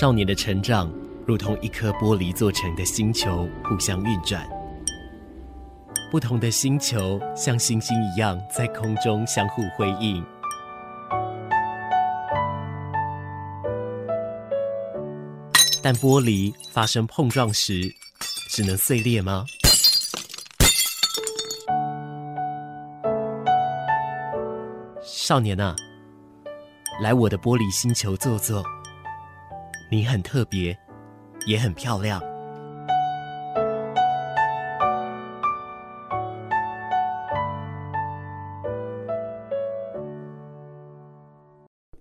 少年的成长如同一颗玻璃做成的星球互相运转，不同的星球像星星一样在空中相互辉映。但玻璃发生碰撞时，只能碎裂吗？少年啊，来我的玻璃星球坐坐，你很特别，也很漂亮。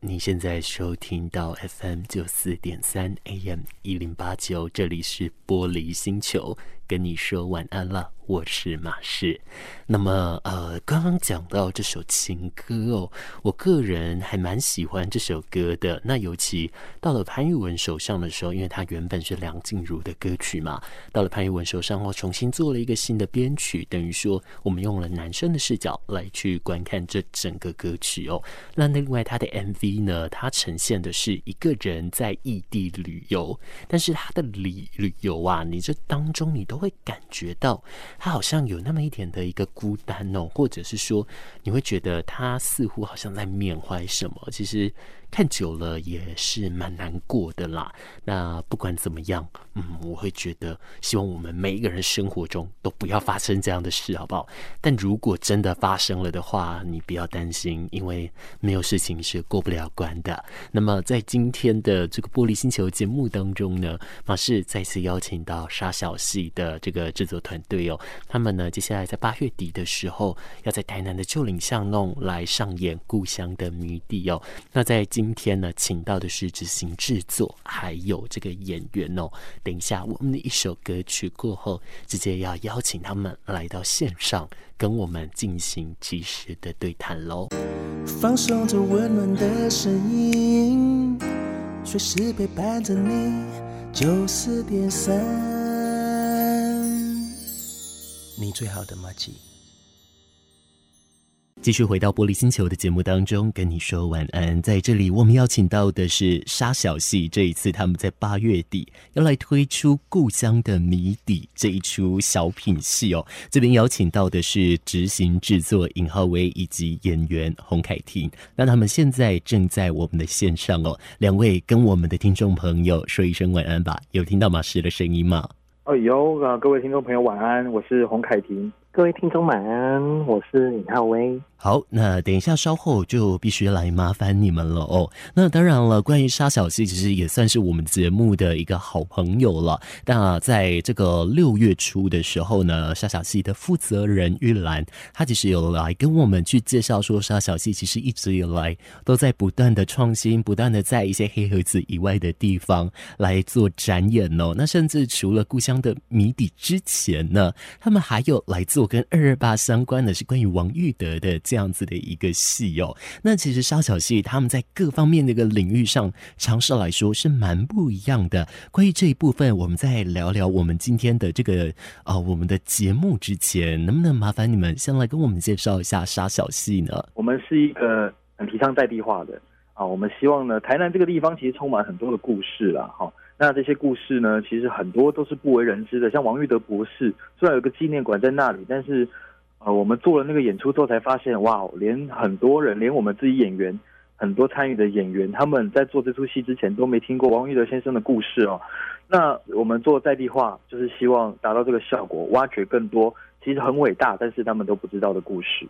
你现在收听到 FM 94.3 AM 1089，这里是玻璃星球，跟你说晚安了，我是马氏。那么刚刚讲到这首情歌哦，我个人还蛮喜欢这首歌的。那尤其到了潘越文手上的时候，因为它原本是梁静茹的歌曲嘛，到了潘越文手上后，重新做了一个新的编曲，等于说我们用了男生的视角来去观看这整个歌曲哦。那另外它的 MV 呢，它呈现的是一个人在异地旅游，但是它的旅游啊，你这当中你都会感觉到他好像有那么一点的一个孤单哦，或者是说你会觉得他似乎好像在缅怀什么，其实看久了也是蛮难过的啦。那不管怎么样，我会觉得希望我们每一个人生活中都不要发生这样的事，好不好？但如果真的发生了的话，你不要担心，因为没有事情是过不了关的。那么在今天的这个玻璃星球节目当中呢，马氏再次邀请到沙小戏的这个制作团队哦，他们呢接下来在8月底的时候要在台南的旧岭巷弄来上演《故乡的迷笛》哦。那在今天呢，请到的是执行制作还有这个演员哦。等一下我们的一首歌曲过后，直接要邀请他们来到线上跟我们进行即时的对谈咯。放松着温暖的声音，随时陪伴着你，94.3，你最好的马吉。继续回到玻璃星球的节目当中，跟你说晚安。在这里我们邀请到的是沙小戏，这一次他们在8月底要来推出《故乡的迷笛》这一出小品戏哦。这边邀请到的是执行制作尹浩威以及演员洪凯婷，那他们现在正在我们的线上哦。两位跟我们的听众朋友说一声晚安吧，有听到马师的声音吗？有啊，各位听众朋友晚安，我是洪凯婷。各位听众晚安，我是尹浩威。好，那等一下稍后就必须来麻烦你们了哦。那当然了，关于沙小戏其实也算是我们节目的一个好朋友了。那在这个6月初的时候呢，沙小戏的负责人玉兰，他其实有来跟我们去介绍说，沙小戏其实一直以来都在不断的创新，不断的在一些黑盒子以外的地方来做展演哦。那甚至除了故乡的谜底之前呢，他们还有来做跟228相关的，是关于王育德的这样子的一个戏哦。那其实沙小戏他们在各方面的一个领域上尝试来说是蛮不一样的。关于这一部分，我们再聊聊我们今天的这个我们的节目之前，能不能麻烦你们先来跟我们介绍一下沙小戏呢？我们是一个很提倡在地化的啊，我们希望呢，台南这个地方其实充满很多的故事啦，哈。那这些故事呢，其实很多都是不为人知的。像王育德博士，虽然有个纪念馆在那里，但是，我们做了那个演出之后才发现，哇，连很多人，连我们自己演员，很多参与的演员，他们在做这出戏之前都没听过王育德先生的故事哦。那我们做在地化，就是希望达到这个效果，挖掘更多其实很伟大，但是他们都不知道的故事。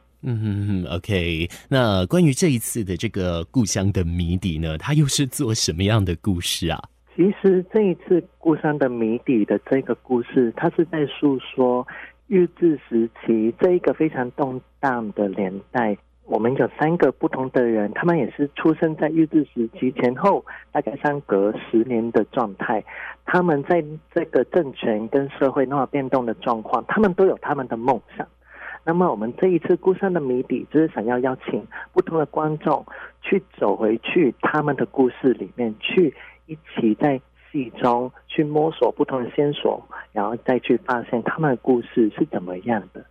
OK， 那关于这一次的这个故乡的谜底呢，它又是做什么样的故事啊？其实这一次故乡的谜底的这个故事，它是在诉说日治时期这一个非常动荡的年代，我们有3个不同的人，他们也是出生在日治时期前后大概相隔10年的状态，他们在这个政权跟社会那么变动的状况，他们都有他们的梦想。那么我们这一次故乡的谜底就是想要邀请不同的观众去走回去他们的故事里面去，一起在戏中去摸索不同的线索，然后再去发现他们的故事是怎么样的。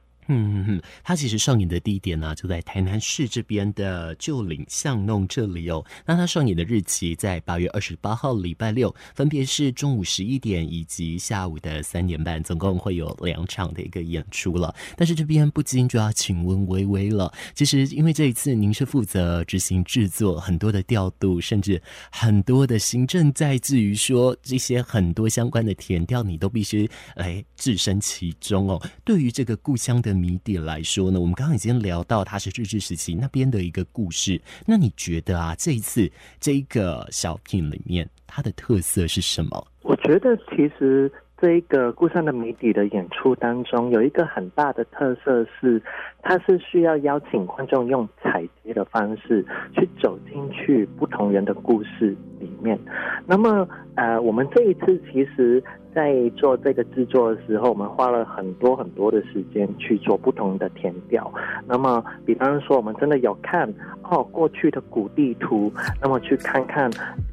它其实上演的地点呢、就在台南市这边的旧岭巷弄这里哦。那它上演的日期在8月28号礼拜六，分别是中午11点以及下午的3点半，总共会有2场的一个演出了。但是这边不禁就要请问薇薇了，其实因为这一次您是负责执行制作，很多的调度，甚至很多的行政，在至于说这些很多相关的填调，你都必须来置身其中哦。对于这个故乡的谜底来说呢，我们刚刚已经聊到它是日治时期那边的一个故事。那你觉得啊，这一次这一个小品里面它的特色是什么？我觉得其实这一个故乡的谜底的演出当中，有一个很大的特色是，它是需要邀请观众用踩街的方式去走进去不同人的故事里面。那么，我们这一次其实在做这个制作的时候，我们花了很多的时间去做不同的填调。那么，比方说，我们真的有看过去的古地图，那么去看看，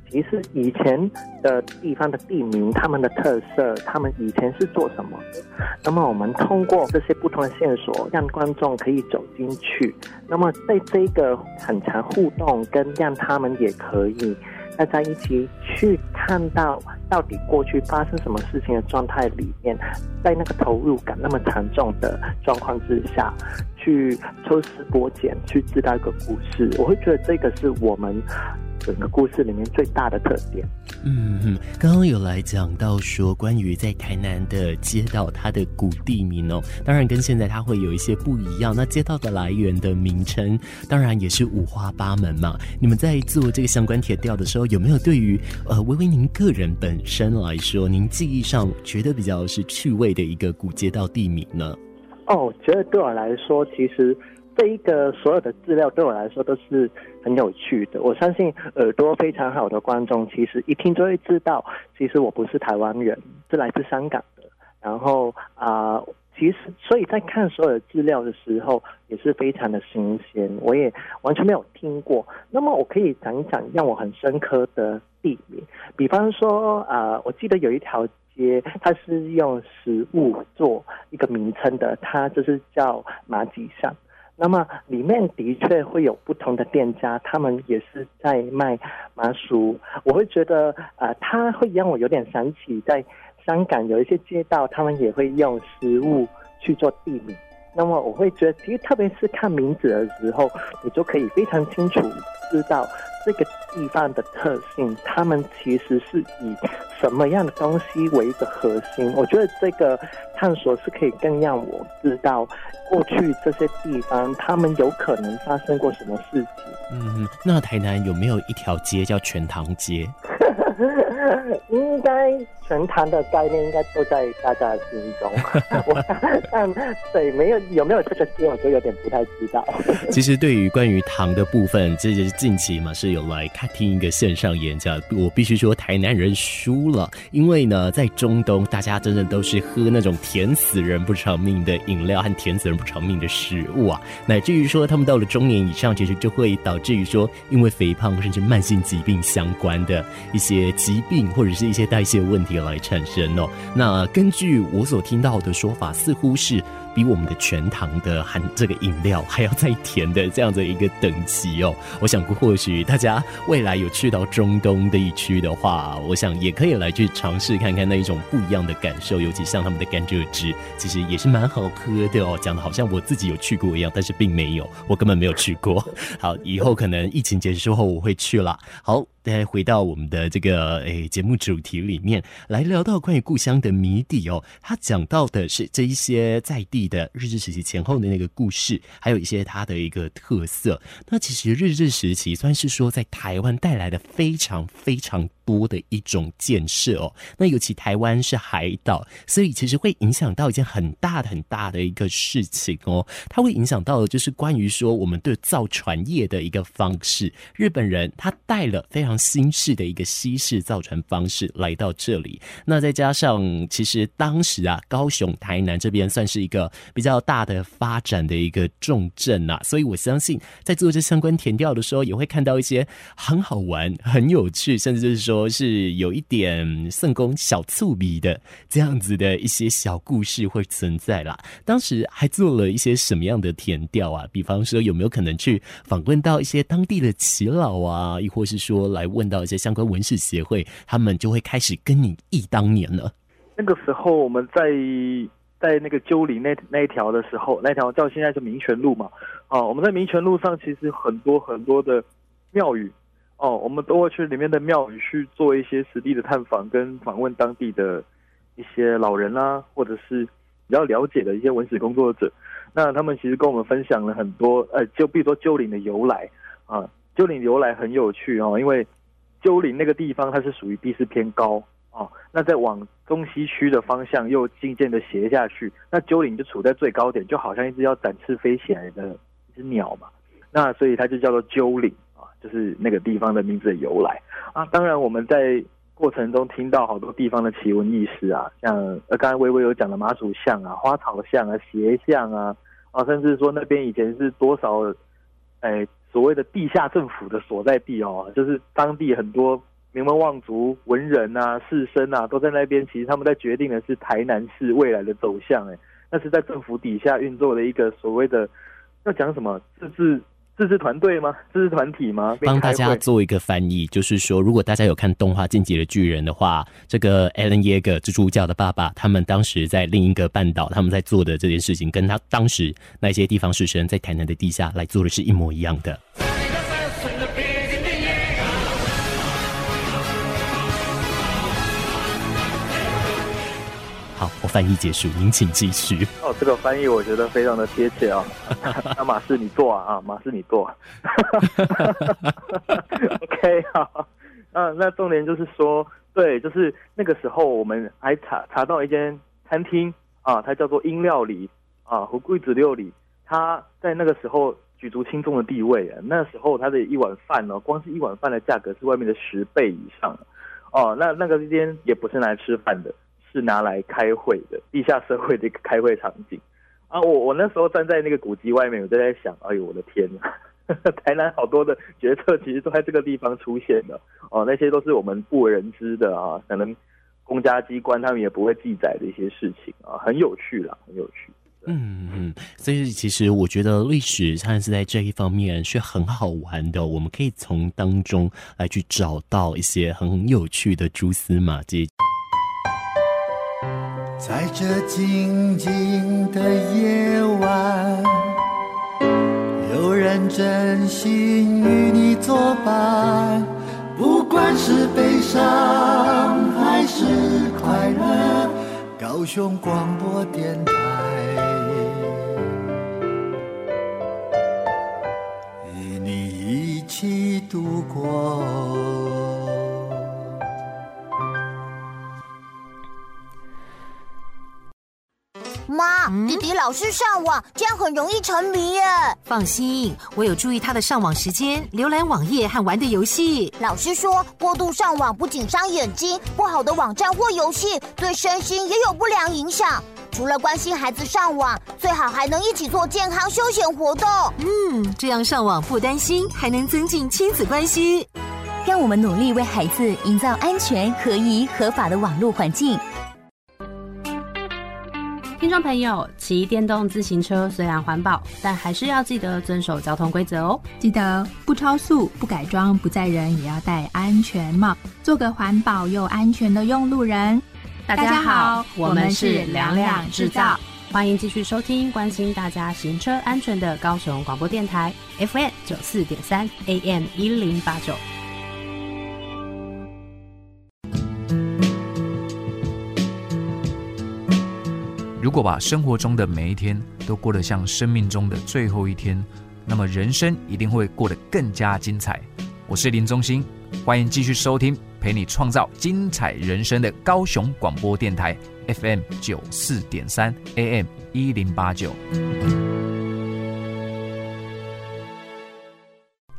其实以前的地方的地名、他们的特色、他们以前是做什么的。那么，我们通过这些不同的线索，让观众可以走进去。那么，在这个很强互动，跟让他们也可以大家一起去看到到底过去发生什么事情的状态里面，在那个投入感那么沉重的状况之下，去抽丝剥茧去知道一个故事，我会觉得这个是我们整个故事里面最大的特点。刚刚有来讲到说关于在台南的街道它的古地名哦，当然跟现在它会有一些不一样，那街道的来源的名称当然也是五花八门嘛。你们在做这个相关填调的时候，有没有对于薇薇您个人本身来说，您记忆上觉得比较是趣味的一个古街道地名呢？我觉得对我来说，其实这一个所有的资料对我来说都是很有趣的。我相信耳朵非常好的观众，其实一听就会知道，其实我不是台湾人，是来自香港的。然后其实所以在看所有的资料的时候也是非常的新鲜，我也完全没有听过。那么我可以讲一讲让我很深刻的地名，比方说我记得有一条街，它是用食物做一个名称的，它就是叫麻吉巷。那么里面的确会有不同的店家，他们也是在卖麻薯。我会觉得它会让我有点想起在香港有一些街道，他们也会用食物去做地名。那么我会觉得其实特别是看名字的时候，你就可以非常清楚知道这个地方的特性，他们其实是以什么样的东西为一个核心。我觉得这个探索是可以更让我知道过去这些地方他们有可能发生过什么事情。那台南有没有一条街叫全糖街？应该全糖的概念应该都在大家的心中。但对，没有，有没有这个街我就有点不太知道。其实对于关于糖的部分，这是近期嘛，是有来看听一个线上演讲，我必须说台南人输了，因为呢在中东大家真的都是喝那种甜死人不偿命的饮料和甜死人不偿命的食物啊，乃至于说他们到了中年以上，其实就会导致于说因为肥胖甚至慢性疾病相关的一些疾病或者是一些代谢问题来产生哦。那根据我所听到的说法，似乎是比我们的全糖的含这个饮料还要再甜的这样的一个等级哦。我想或许大家未来有去到中东地区的话，我想也可以来去尝试看看那一种不一样的感受，尤其像他们的甘蔗汁，其实也是蛮好喝的哦。讲的好像我自己有去过一样，但是并没有，我根本没有去过。好，以后可能疫情结束之后我会去了。好，再回到我们的这个节目主题里面来聊到关于故乡的谜底哦。他讲到的是这一些在地的日治时期前后的那个故事，还有一些它的一个特色。那其实日治时期算是说在台湾带来的非常非常多的一种建设哦。那尤其台湾是海岛，所以其实会影响到一件很大很大的一个事情哦。它会影响到的就是关于说我们对造船业的一个方式。日本人他带了非常新式的一个西式造船方式来到这里。那再加上其实当时啊，高雄台南这边算是一个比较大的发展的一个重镇啊，所以我相信在做这相关填调的时候，也会看到一些很好玩、很有趣，甚至就是说说是有一点圣公小醋鼻的这样子的一些小故事会存在啦。当时还做了一些什么样的田调啊？比方说有没有可能去访问到一些当地的耆老啊，亦或是说来问到一些相关文史协会，他们就会开始跟你忆当年了。那个时候我们在那个鸠里那一条的时候，那条叫现在是民权路嘛，哦，我们在民权路上其实很多很多的庙宇哦，我们都会去里面的庙宇去做一些实地的探访，跟访问当地的一些老人啦、啊，或者是比较了解的一些文史工作者。那他们其实跟我们分享了很多，就比如说鸠岭的由来啊，鸠岭由来很有趣哦，因为鸠岭那个地方它是属于地势偏高。哦，那再往中西区的方向又渐渐的斜下去，那鸠岭就处在最高点，就好像一只要展翅飞起来的一只鸟嘛。那所以它就叫做鸠岭啊，就是那个地方的名字的由来啊。当然我们在过程中听到好多地方的奇闻异事啊，像刚才微微有讲的马祖巷啊、花草巷啊、鞋巷啊，啊，甚至说那边以前是多少，所谓的地下政府的所在地哦，就是当地很多。名门望族、文人啊、士绅啊，都在那边。其实他们在决定的是台南市未来的走向。那是在政府底下运作的一个所谓的要讲什么自治团队吗？自治团体吗？帮大家做一个翻译，就是说，如果大家有看动画《进击的巨人》的话，这个 Alan Yeager 蜘蛛教的爸爸，他们当时在另一个半岛，他们在做的这件事情，跟他当时那些地方士绅在台南的地下来做的是一模一样的。好，我翻译结束，您请继续。哦，这个翻译我觉得非常的贴切啊！那马氏你做啊，马氏你做、啊。OK， 好，那重点就是说，对，就是那个时候我们还查到一间餐厅啊，它叫做英料理啊，胡桂子料理，它在那个时候举足轻重的地位、啊。那时候它的一碗饭呢、哦，光是一碗饭的价格是外面的10倍以上哦、啊。那个之间也不是拿来吃饭的。是拿来开会的，地下社会的一个开会场景啊！我那时候站在那个古迹外面，我就在想，哎呦我的天啊，台南好多的决策其实都在这个地方出现的哦，那些都是我们不为人知的啊，可能公家机关他们也不会记载的一些事情啊，很有趣啦，很有趣。嗯，所以其实我觉得历史它是在这一方面是很好玩的，我们可以从当中来去找到一些很有趣的蛛丝马迹。在这静静的夜晚，有人真心与你作伴，不管是悲伤还是快乐，高雄广播电台与你一起度过。妈，弟弟老是上网，这样很容易沉迷耶。放心，我有注意他的上网时间、浏览网页和玩的游戏。老师说，过度上网不仅伤眼睛，不好的网站或游戏对身心也有不良影响。除了关心孩子上网，最好还能一起做健康休闲活动。嗯，这样上网不担心，还能增进亲子关系。让我们努力为孩子营造安全、合宜、合法的网络环境。听众朋友，骑电动自行车虽然环保，但还是要记得遵守交通规则哦。记得不超速、不改装、不载人，也要戴安全帽，做个环保又安全的用路人。大家好，我们是两两制造，欢迎继续收听关心大家行车安全的高雄广播电台 FM 94.3 AM 1089。如果把生活中的每一天都过得像生命中的最后一天，那么人生一定会过得更加精彩。我是林宗兴，欢迎继续收听陪你创造精彩人生的高雄广播电台 FM 94.3 AM 1089。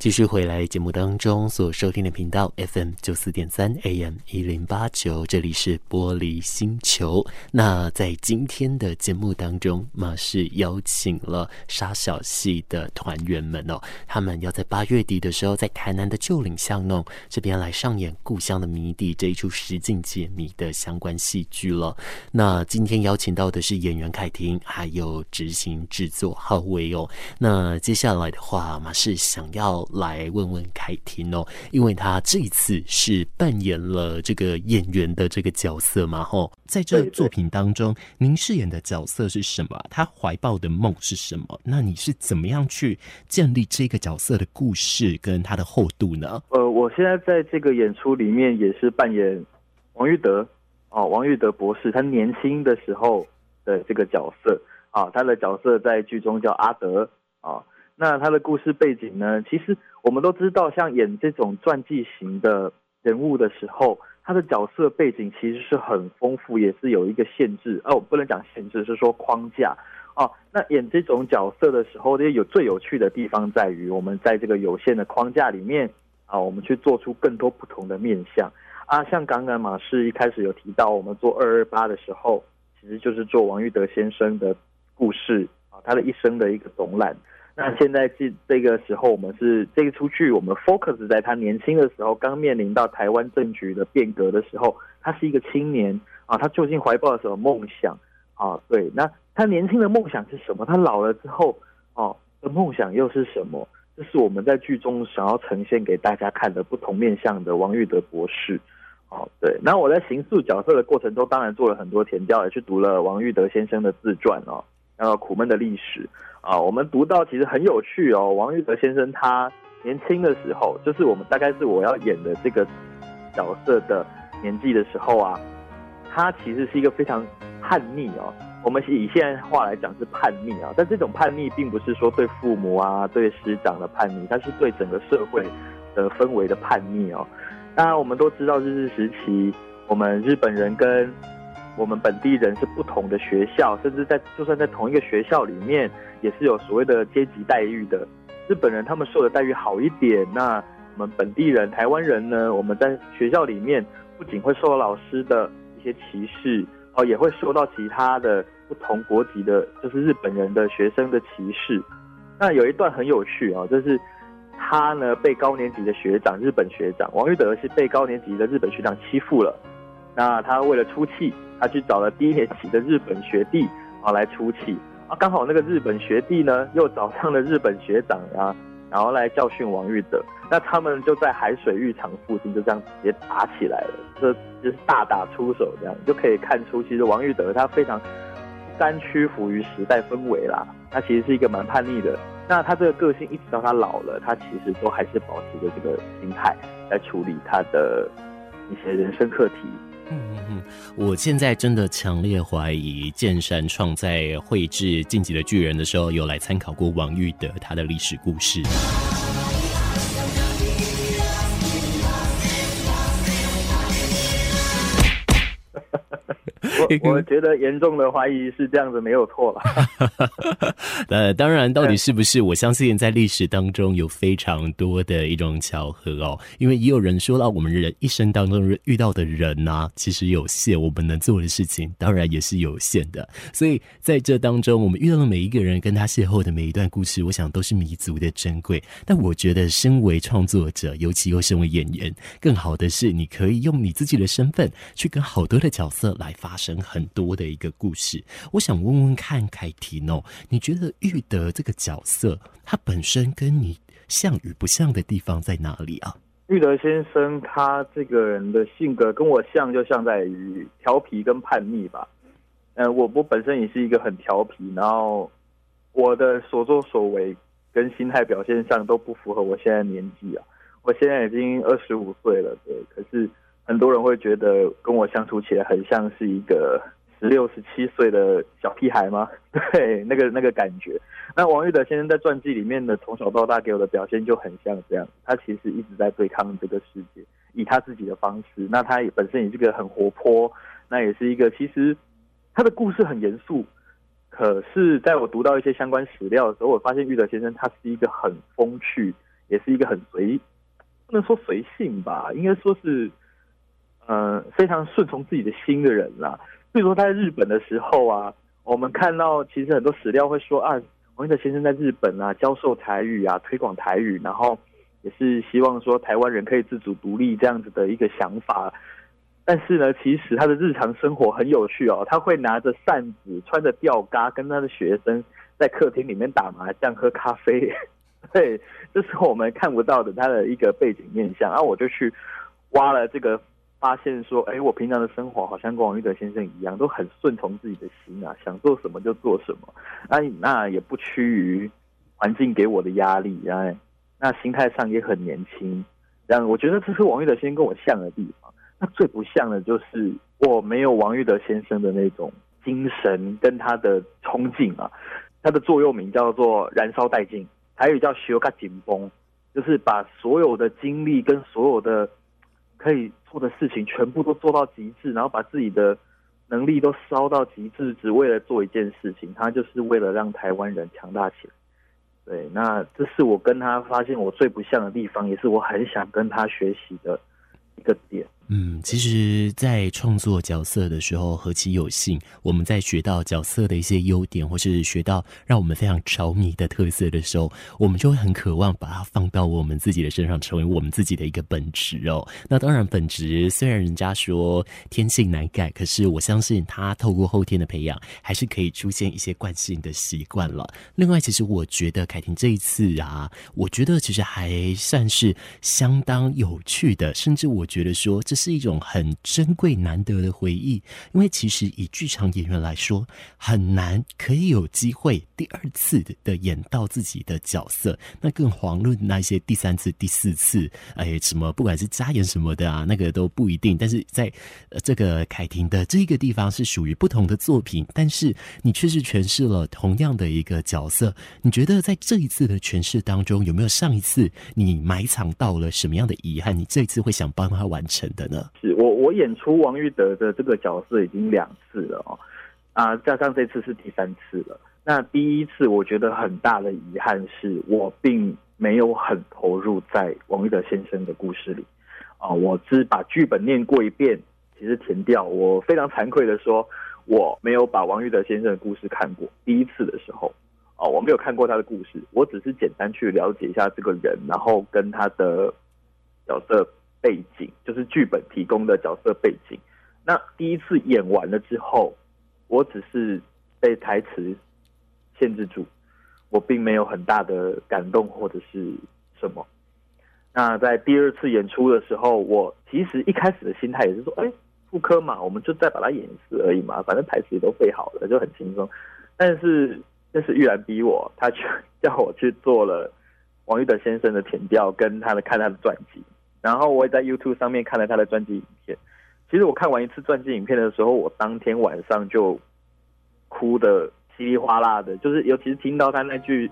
继续回来节目当中所收听的频道 FM 94.3 AM 1089， 这里是玻璃星球。那在今天的节目当中，马氏邀请了沙小戏的团员们哦，他们要在8月底的时候在台南的旧岭巷弄这边来上演《故乡的谜底》这一出实境解谜的相关戏剧了。那今天邀请到的是演员凯婷还有执行制作浩威哦。那接下来的话，马氏想要来问问凯婷哦，因为他这一次是扮演了这个演员的这个角色嘛，吼，在这个作品当中，您饰演的角色是什么？他怀抱的梦是什么？那你是怎么样去建立这个角色的故事跟他的厚度呢？我现在在这个演出里面也是扮演王育德哦，王育德博士，他年轻的时候的这个角色啊，他的角色在剧中叫阿德啊。那他的故事背景呢，其实我们都知道，像演这种传记型的人物的时候，他的角色背景其实是很丰富，也是有一个限制哦，我不能讲限制，是说框架哦。那演这种角色的时候，最有趣的地方在于，我们在这个有限的框架里面啊，我们去做出更多不同的面向啊。像刚刚马氏一开始有提到，我们做228的时候，其实就是做王育德先生的故事啊，他的一生的一个总览。那现在这个时候，我们是这个出去，我们 focus 在他年轻的时候，刚面临到台湾政局的变革的时候，他是一个青年啊，他究竟怀抱了什么梦想啊？对，那他年轻的梦想是什么？他老了之后哦的梦想又是什么？这是我们在剧中想要呈现给大家看的不同面向的王育德博士。哦，对，那我在形塑角色的过程中，当然做了很多田调，也去读了王育德先生的自传哦，然后苦闷的历史啊，我们读到其实很有趣哦。王育德先生他年轻的时候，就是我们大概是我要演的这个角色的年纪的时候啊，他其实是一个非常叛逆哦。我们以现在话来讲是叛逆啊，但这种叛逆并不是说对父母啊、对师长的叛逆，它是对整个社会的氛围的叛逆哦。当然，我们都知道日治时期，我们日本人跟我们本地人是不同的学校，甚至就算在同一个学校里面，也是有所谓的阶级待遇的。日本人他们受的待遇好一点，那我们本地人、台湾人呢，我们在学校里面不仅会受到老师的一些歧视哦，也会受到其他的不同国籍的，就是日本人的学生的歧视。那有一段很有趣哦，就是他呢被高年级的学长，日本学长王育德是被高年级的日本学长欺负了，那他为了出气，他去找了低年级的日本学弟啊来出气啊，刚好那个日本学弟呢又找上了日本学长啊，然后来教训王育德。那他们就在海水浴场附近就这样直接打起来了，这就是大打出手，这样就可以看出，其实王育德他非常不甘屈服于时代氛围啦，他其实是一个蛮叛逆的。那他这个个性一直到他老了，他其实都还是保持着这个心态来处理他的一些人生课题。我现在真的强烈怀疑剑山创在绘制《进击的巨人》的时候，有来参考过王育德他的历史故事。我觉得严重的怀疑是这样子，没有错了。当然，到底是不是，我相信在历史当中有非常多的一种巧合哦。因为也有人说到，我们人一生当中遇到的人啊，其实有限，我们能做的事情当然也是有限的。所以在这当中，我们遇到的每一个人跟他邂逅的每一段故事，我想都是弥足的珍贵。但我觉得，身为创作者，尤其又身为演员，更好的是你可以用你自己的身份去跟好多的角色来发生很多的一个故事。我想问问看凯婷哦，你觉得育德这个角色他本身跟你像与不像的地方在哪里啊？育德先生他这个人的性格跟我像，就像在于调皮跟叛逆吧。我本身也是一个很调皮，然后我的所作所为跟心态表现上都不符合我现在年纪啊，我现在已经25岁了，对，可是很多人会觉得跟我相处起来很像是一个16、17岁的小屁孩吗？对，那个感觉。那王育德先生在传记里面的从小到大给我的表现就很像这样，他其实一直在对抗这个世界，以他自己的方式。那他也本身也是个很活泼，那也是一个其实他的故事很严肃，可是在我读到一些相关史料的时候，我发现育德先生他是一个很风趣也是一个很不能说随性吧，应该说是非常顺从自己的心的人啦。比如说他在日本的时候啊，我们看到其实很多史料会说啊，黄一德先生在日本啊教授台语啊，推广台语，然后也是希望说台湾人可以自主独立这样子的一个想法。但是呢，其实他的日常生活很有趣哦，他会拿着扇子，穿着吊嘎，跟他的学生在客厅里面打麻将、喝咖啡。对，这是我们看不到的他的一个背景面向。然后我就去挖了这个，发现说，哎，我平常的生活好像跟黄玉德先生一样，都很顺从自己的心啊，想做什么就做什么，那也不趋于环境给我的压力，哎，那心态上也很年轻。这样，我觉得这是黄玉德先生跟我像的地方。那最不像的就是我没有王玉德先生的那种精神跟他的冲劲啊，他的座右铭叫做燃烧殆尽，台语叫修嘎紧绷，就是把所有的精力跟所有的可以做的事情全部都做到极致，然后把自己的能力都烧到极致，只为了做一件事情，他就是为了让台湾人强大起来。对，那这是我跟他发现我最不像的地方，也是我很想跟他学习的一个点。嗯，其实在创作角色的时候何其有幸，我们在学到角色的一些优点，或是学到让我们非常着迷的特色的时候，我们就会很渴望把它放到我们自己的身上，成为我们自己的一个本质哦。那当然本质虽然人家说天性难改，可是我相信它透过后天的培养还是可以出现一些惯性的习惯了。另外其实我觉得凯婷这一次啊，我觉得其实还算是相当有趣的，甚至我觉得说这是一种很珍贵难得的回忆，因为其实以剧场演员来说，很难可以有机会第二次的演到自己的角色，那更遑论那些第三次、第四次，哎，什么不管是加演什么的啊，那个都不一定。但是在这个凯婷的这个地方是属于不同的作品，但是你确实诠释了同样的一个角色。你觉得在这一次的诠释当中，有没有上一次你埋藏到了什么样的遗憾？你这一次会想帮他完成的？是我演出王玉德的这个角色已经2次了哦，啊，加上这次是第3次了。那第一次我觉得很大的遗憾是我并没有很投入在王玉德先生的故事里啊，我只把剧本念过一遍，其实填掉。我非常惭愧的说，我没有把王玉德先生的故事看过。第一次的时候啊，我没有看过他的故事，我只是简单去了解一下这个人，然后跟他的角色背景，就是剧本提供的角色背景。那第一次演完了之后，我只是被台词限制住，我并没有很大的感动或者是什么。那在第2次演出的时候，我其实一开始的心态也是说，哎，复刻嘛，我们就再把它演一次而已嘛，反正台词也都背好了，就很轻松。但是玉兰逼我，他叫我去做了王玉德先生的填调，跟他的看他的传记。然后我也在 YouTube 上面看了他的传记影片。其实我看完一次传记影片的时候，我当天晚上就哭得稀里哗啦的，就是尤其是听到他那句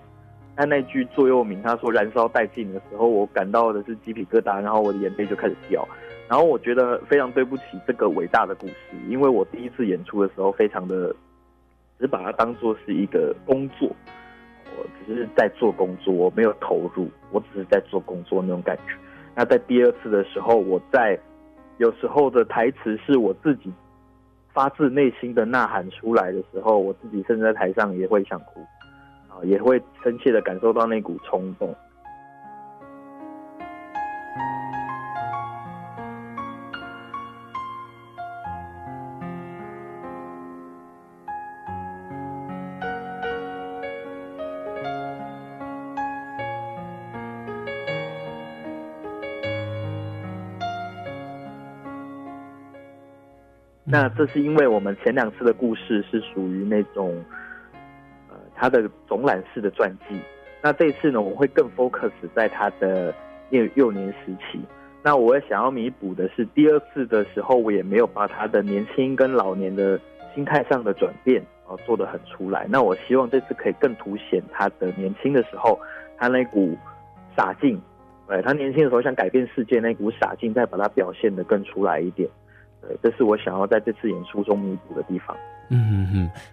座右铭，他说燃烧殆尽的时候，我感到的是鸡皮疙瘩，然后我的眼泪就开始掉。然后我觉得非常对不起这个伟大的故事，因为我第一次演出的时候非常的只把它当作是一个工作，我只是在做工作，我没有投入，我只是在做工作那种感觉。那在第2次的时候，我在有时候的台词是我自己发自内心的呐喊出来的时候，我自己甚至在台上也会想哭，也会深切的感受到那股冲动。那这是因为我们前2次的故事是属于那种他的总览式的传记，那这一次呢，我会更 focus 在他的幼年时期。那我也想要弥补的是，第2次的时候我也没有把他的年轻跟老年的心态上的转变做得很出来。那我希望这次可以更凸显他的年轻的时候，他那股傻劲，他年轻的时候想改变世界那股傻劲，再把它表现得更出来一点。这是我想要在这次演出中弥补的地方。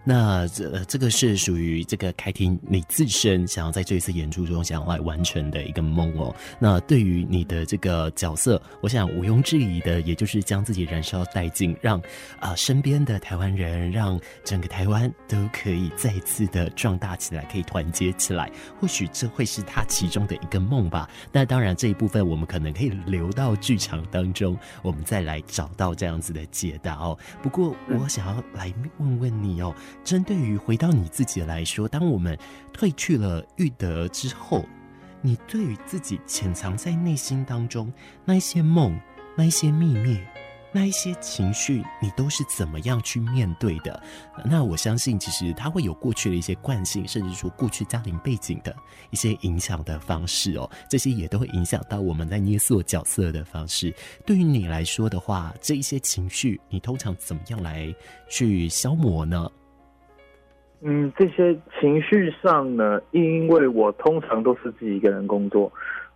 那这个是属于这个凯婷你自身想要在这一次演出中想要来完成的一个梦哦。那对于你的这个角色，我想毋庸置疑的，也就是将自己燃烧殆尽，让身边的台湾人，让整个台湾都可以再次的壮大起来，可以团结起来。或许这会是他其中的一个梦吧。那当然这一部分我们可能可以留到剧场当中，我们再来找到这样子的解答哦。不过我想要来问你哦，针对于回到你自己来说，当我们退去了育德之后，你对于自己潜藏在内心当中那一些梦、那一些秘密、那一些情绪，你都是怎么样去面对的？那我相信其实它会有过去的一些惯性，甚至说过去家庭背景的一些影响的方式哦，这些也都会影响到我们在捏塑角色的方式。对于你来说的话，这一些情绪你通常怎么样来去消磨呢？这些情绪上呢，因为我通常都是自己一个人工作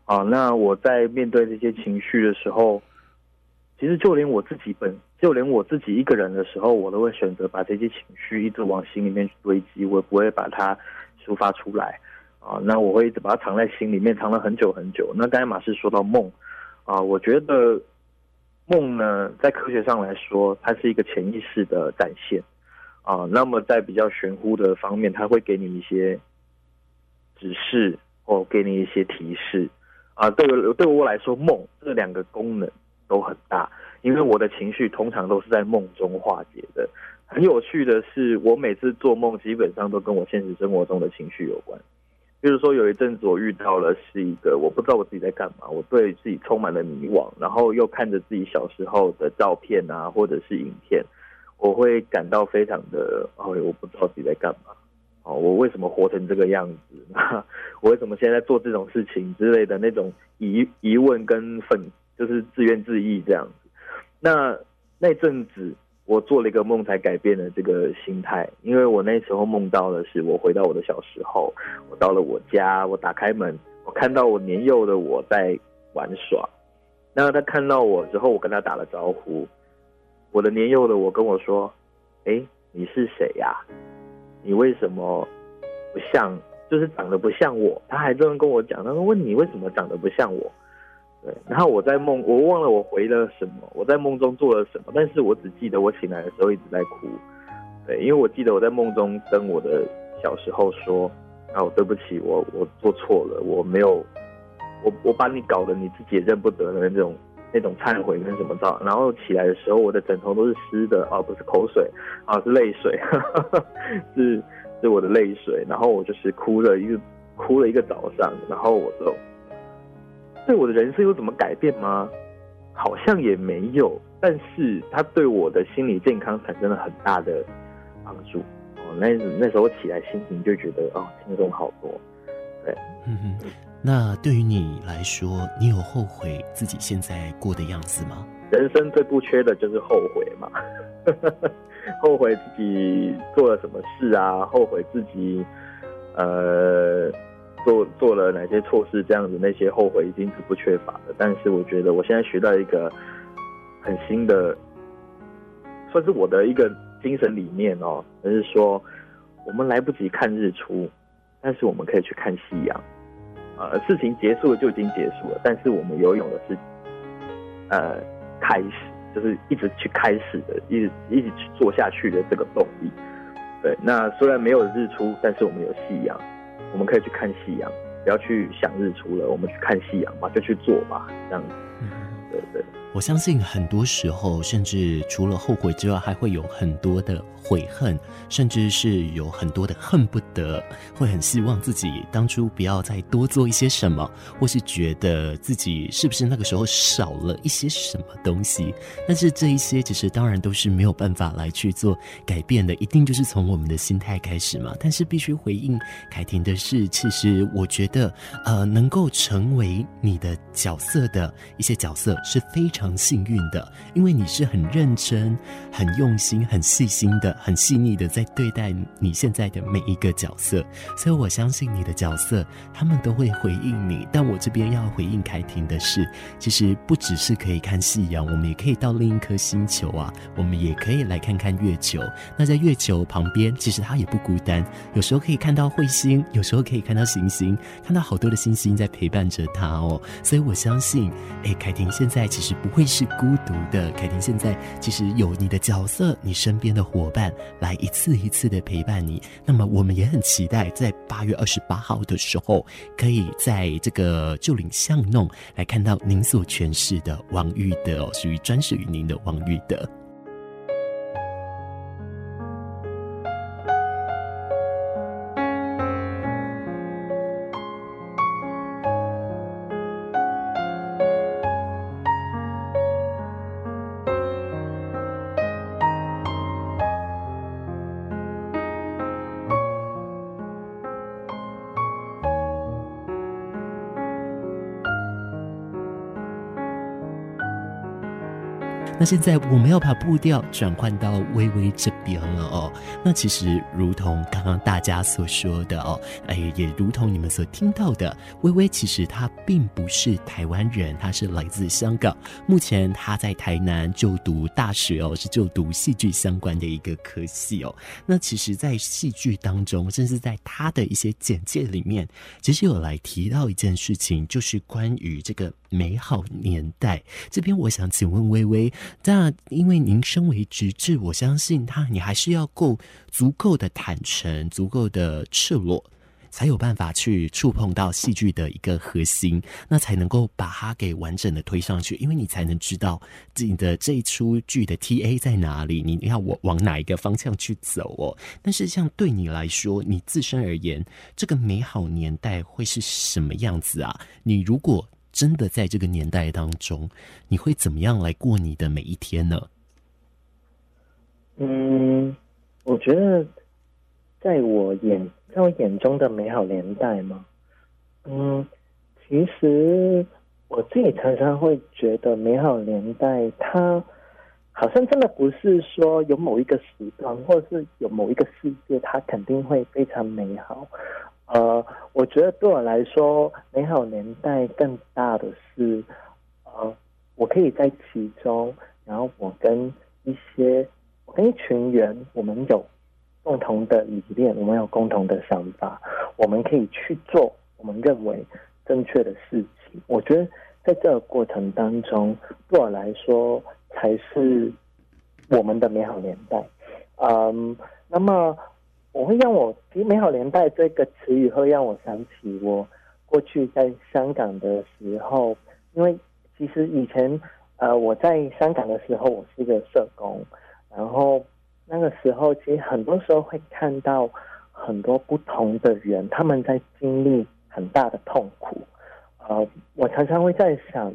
啊，那我在面对这些情绪的时候，其实就连我自己一个人的时候，我都会选择把这些情绪一直往心里面堆积，我不会把它抒发出来啊。那我会一直把它藏在心里面，藏了很久很久。那刚才马师说到梦啊，我觉得梦呢，在科学上来说，它是一个潜意识的展现啊。那么在比较玄乎的方面，它会给你一些指示或给你一些提示啊。对我来说，梦这两个功能都很大，因为我的情绪通常都是在梦中化解的。很有趣的是，我每次做梦基本上都跟我现实生活中的情绪有关。比如说有一阵子我遇到了是一个我不知道我自己在干嘛，我对自己充满了迷惘，然后又看着自己小时候的照片啊或者是影片，我会感到非常的我不知道自己在干嘛，我为什么活成这个样子，我为什么现在做这种事情之类的那种疑问跟就是自怨自艾这样子。那阵子我做了一个梦才改变了这个心态，因为我那时候梦到的是我回到我的小时候，我到了我家，我打开门，我看到我年幼的我在玩耍。那他看到我之后，我跟他打了招呼，我的年幼的我跟我说，你是谁呀？你为什么不像，就是长得不像我。他还这样跟我讲，他说问你为什么长得不像我。对，然后我在梦，我忘了我回了什么，我在梦中做了什么，但是我只记得我醒来的时候一直在哭。对，因为我记得我在梦中跟我的小时候说，对不起，我做错了，我没有，我把你搞得你自己也认不得的那种忏悔跟什么照。然后起来的时候，我的枕头都是湿的啊，不是口水啊，是泪水，是我的泪水。然后我就是哭了一个早上，然后我就。对我的人生有怎么改变吗？好像也没有，但是它对我的心理健康产生了很大的帮助。那时候起来心情就觉得轻松好多。对，那对于你来说，你有后悔自己现在过的样子吗？人生最不缺的就是后悔嘛，后悔自己做了什么事啊，后悔自己做了哪些措施，这样子那些后悔已经是不缺乏的。但是我觉得我现在学到一个很新的，算是我的一个精神理念哦，就是说我们来不及看日出，但是我们可以去看夕阳。事情结束了就已经结束了，但是我们游泳的是开始，就是一直去开始的，一直去做下去的这个动力。对，那虽然没有日出，但是我们有夕阳。我们可以去看夕阳，不要去想日出了，我们去看夕阳吧，就去做吧，这样子。对对，我相信很多时候，甚至除了后悔之外，还会有很多的悔恨，甚至是有很多的恨不得，会很希望自己当初不要再多做一些什么，或是觉得自己是不是那个时候少了一些什么东西。但是这一些其实当然都是没有办法来去做改变的，一定就是从我们的心态开始嘛。但是必须回应凯婷的是，其实我觉得能够成为你的角色的一些角色是非常常幸运的，因为你是很认真、很用心、很细心的、很细腻的在对待你现在的每一个角色，所以我相信你的角色他们都会回应你。但我这边要回应凯婷的是，其实不只是可以看夕阳，我们也可以到另一颗星球啊，我们也可以来看看月球。那在月球旁边其实它也不孤单，有时候可以看到彗星，有时候可以看到行星，看到好多的星星在陪伴着它哦。所以我相信凯婷现在其实不会是孤独的，凯婷现在其实有你的角色，你身边的伙伴来一次一次的陪伴你。那么我们也很期待在8月28号的时候可以在这个旧岭巷弄来看到您所诠释的王玉德哦，属于专属于您的王玉德。那现在我们要把步调转换到微微这边了哦。那其实如同刚刚大家所说的哦，也如同你们所听到的，微微其实她并不是台湾人，她是来自香港。目前她在台南就读大学哦，是就读戏剧相关的一个科系哦。那其实在戏剧当中，甚至在她的一些简介里面，其实有来提到一件事情，就是关于这个美好年代。这边我想请问微微，那因为您身为直至，我相信你还是要够足够的坦诚，足够的赤裸，才有办法去触碰到戏剧的一个核心，那才能够把它给完整的推上去，因为你才能知道你的这一出剧的 TA 在哪里，你要往哪一个方向去走哦。但是像对你来说，你自身而言，这个美好年代会是什么样子啊？你如果真的在这个年代当中，你会怎么样来过你的每一天呢？我觉得在我眼中的美好年代嘛，其实我自己常常会觉得美好年代它好像真的不是说有某一个时段或者是有某一个世界它肯定会非常美好。我觉得对我来说，美好年代更大的是，我可以在其中，然后我跟一群人，我们有共同的理念，我们有共同的想法，我们可以去做我们认为正确的事情。我觉得在这个过程当中，对我来说才是我们的美好年代。那么。其实美好年代这个词语会让我想起我过去在香港的时候，因为其实以前我在香港的时候，我是一个社工，然后那个时候其实很多时候会看到很多不同的人，他们在经历很大的痛苦。我常常会在想，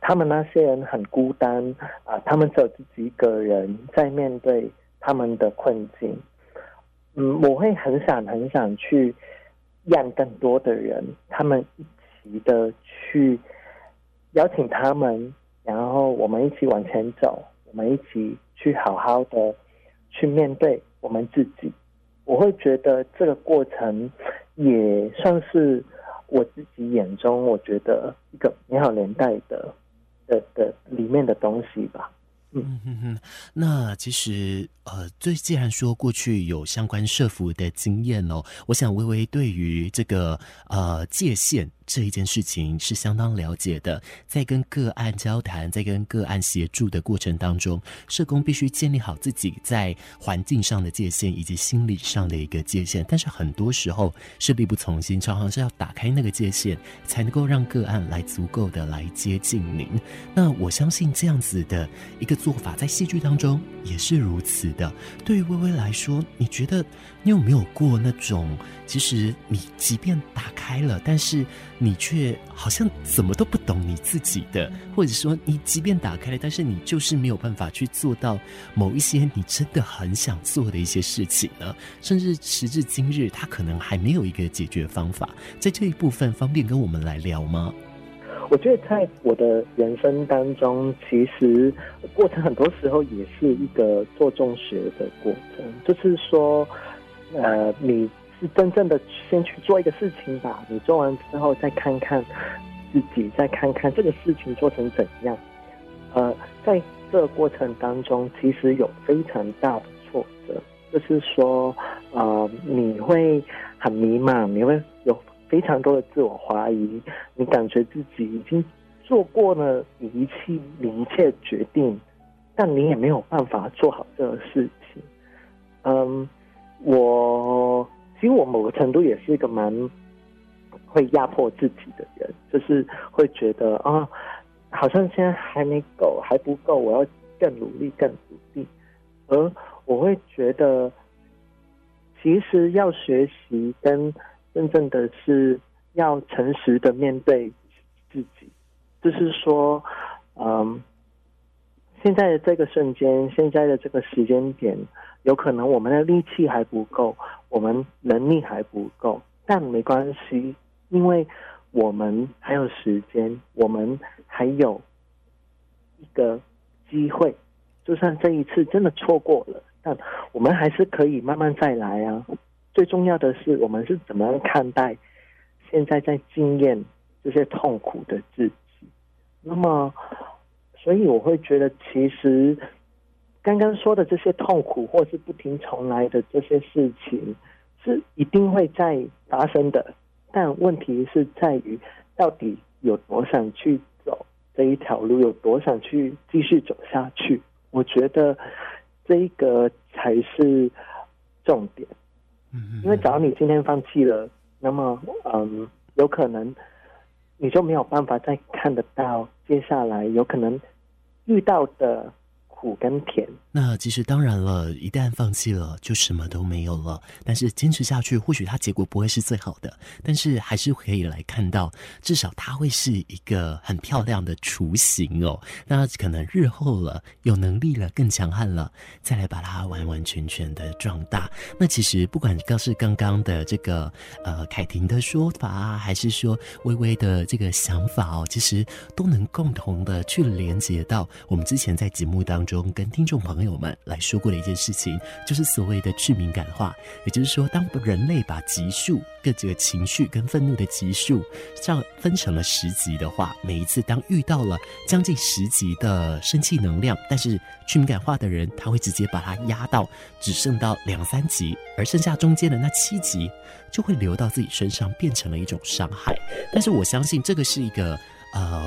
他们那些人很孤单，他们只有自己一个人在面对他们的困境。我会很想去让更多的人，他们一起的去邀请他们，然后我们一起往前走，我们一起去好好的去面对我们自己。我会觉得这个过程也算是我自己眼中，我觉得一个美好年代的里面的东西吧。那其实既然说过去有相关社服的经验哦，我想微微对于这个界限这一件事情是相当了解的。在跟个案交谈，在跟个案协助的过程当中，社工必须建立好自己在环境上的界限以及心理上的一个界限，但是很多时候是力不从心，常常是要打开那个界限才能够让个案来足够的来接近您。那我相信这样子的一个做法在戏剧当中也是如此的。对于微微来说，你觉得你有没有过那种，其实你即便打开了，但是你却好像怎么都不懂你自己的，或者说你即便打开了，但是你就是没有办法去做到某一些你真的很想做的一些事情呢？甚至时至今日，它可能还没有一个解决方法。在这一部分方便跟我们来聊吗？我觉得在我的人生当中，其实过程很多时候也是一个做中学的过程，就是说你是真正的先去做一个事情吧，你做完之后再看看自己，再看看这个事情做成怎样。在这个过程当中其实有非常大的挫折，就是说你会很迷茫，你会有非常多的自我怀疑，你感觉自己已经做过了你一切决定，但你也没有办法做好这个事情。其实我某个程度也是一个蛮会压迫自己的人，就是会觉得好像现在还没够，还不够，我要更努力。而我会觉得其实要学习跟真正的是要诚实的面对自己，就是说现在的这个瞬间，现在的这个时间点，有可能我们的力气还不够，我们能力还不够，但没关系，因为我们还有时间，我们还有一个机会，就算这一次真的错过了，但我们还是可以慢慢再来啊。最重要的是，我们是怎么样看待现在在经验这些痛苦的自己。那么所以我会觉得，其实刚刚说的这些痛苦或是不停重来的这些事情是一定会再发生的，但问题是在于到底有多想去走这一条路，有多想去继续走下去。我觉得这一个才是重点，因为只要你今天放弃了，那么有可能你就没有办法再看得到接下来有可能遇到的苦跟甜。那其实当然了，一旦放弃了就什么都没有了，但是坚持下去，或许它结果不会是最好的，但是还是可以来看到，至少它会是一个很漂亮的雏形哦。那可能日后了有能力了，更强悍了，再来把它完完全全的壮大。那其实不管是刚刚的这个凯婷的说法啊，还是说微微的这个想法哦，其实都能共同的去连接到我们之前在节目当中跟听众朋友们来说过的一件事情，就是所谓的去敏感化，也就是说当人类把级数各这个情绪跟愤怒的级数分成了10级的话，每一次当遇到了将近10级的生气能量，但是去敏感化的人他会直接把它压到只剩到2-3级，而剩下中间的那7级就会流到自己身上，变成了一种伤害。但是我相信这个是一个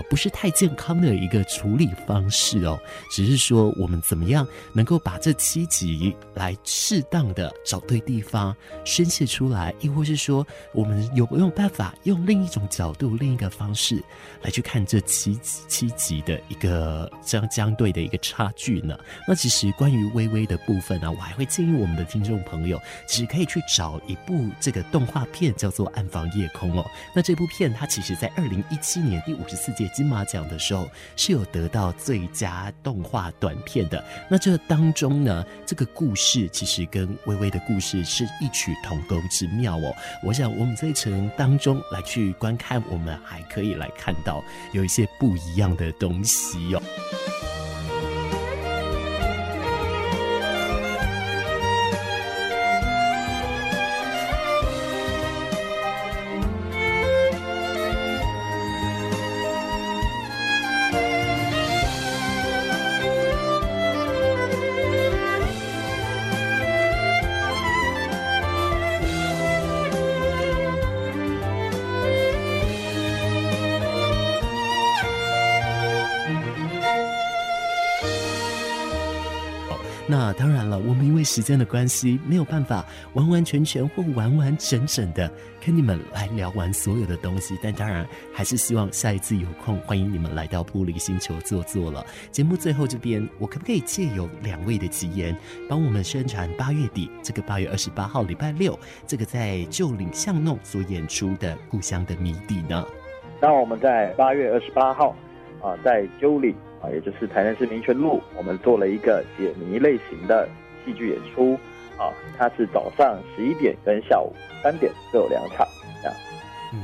不是太健康的一个处理方式哦，只是说我们怎么样能够把这7级来适当的找对地方宣泄出来，亦或是说我们有没有办法用另一种角度，另一个方式来去看这七级的一个相对的一个差距呢？那其实关于微微的部分呢，我还会建议我们的听众朋友其实可以去找一部这个动画片，叫做《暗房夜空》哦。那这部片它其实在2017年第54届金马奖的时候是有得到最佳动画短片的。那这当中呢，这个故事其实跟微微的故事是异曲同工之妙哦。我想我们这一程当中来去观看，我们还可以来看到有一些不一样的东西哦。那当然了，我们因为时间的关系，没有办法完完全全或完完整整的跟你们来聊完所有的东西，但当然还是希望下一次有空，欢迎你们来到玻璃星球坐坐了。节目最后这边，我可不可以借由两位的吉言，帮我们宣传8月底这个8月28号礼拜六这个在旧岭巷弄所演出的《故乡的谜底》呢？那我们在8月28号在旧岭。也就是台南市民权路，我们做了一个解谜类型的戏剧演出它是早上11点跟下午3点各有2场这样。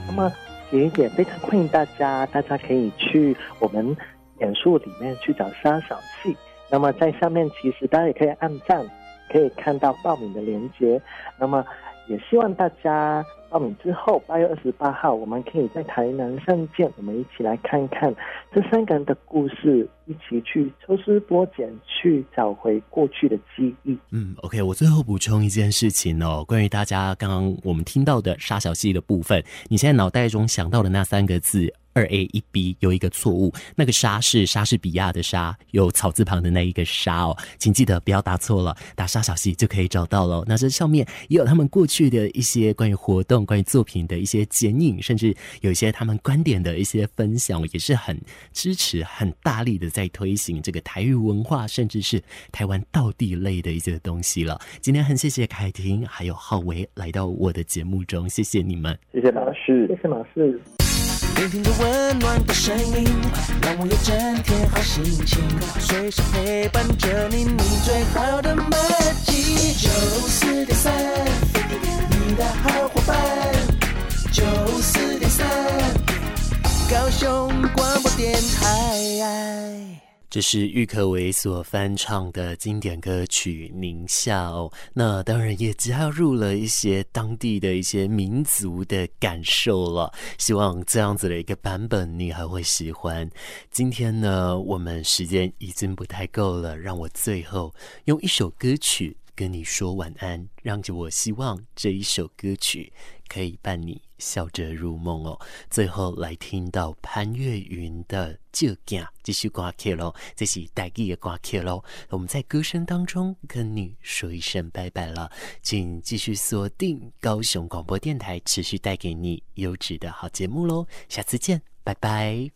那么也非常欢迎大家可以去我们演述里面去找沙小戏。那么在下面其实大家也可以按赞，可以看到报名的连结。那么也希望大家报名之后8月28号我们可以在台南上见，我们一起来看看这三个人的故事，一起去抽丝剥茧，去找回过去的记忆。OK， 我最后补充一件事情哦，关于大家刚刚我们听到的沙小戏的部分，你现在脑袋中想到的那三个字2A1B 有一个错误，那个沙是莎士比亚的沙，有草字旁的那一个沙哦，请记得不要答错了，打沙小戏就可以找到了。那这上面也有他们过去的一些关于活动、关于作品的一些剪影，甚至有一些他们观点的一些分享，也是很支持、很大力的在推行这个台语文化，甚至是台湾道地类的一些东西了。今天很谢谢凯婷还有浩维来到我的节目中，谢谢你们，谢谢老师，谢谢老师。聆听着温暖的声音，让我有整天好心情，随时陪伴着你，你最好的默契。94.3，你的好伙伴。94.3，高雄广播电台。这是郁可唯所翻唱的经典歌曲《宁夏》哦，那当然也加入了一些当地的一些民族的感受了，希望这样子的一个版本你还会喜欢。今天呢，我们时间已经不太够了，让我最后用一首歌曲跟你说晚安，让我希望这一首歌曲可以伴你笑着入梦哦。最后来听到潘越云的《借镜》这首歌曲咯，这是台语的歌曲咯。我们在歌声当中跟你说一声拜拜了，请继续锁定高雄广播电台，持续带给你优质的好节目咯。下次见，拜拜。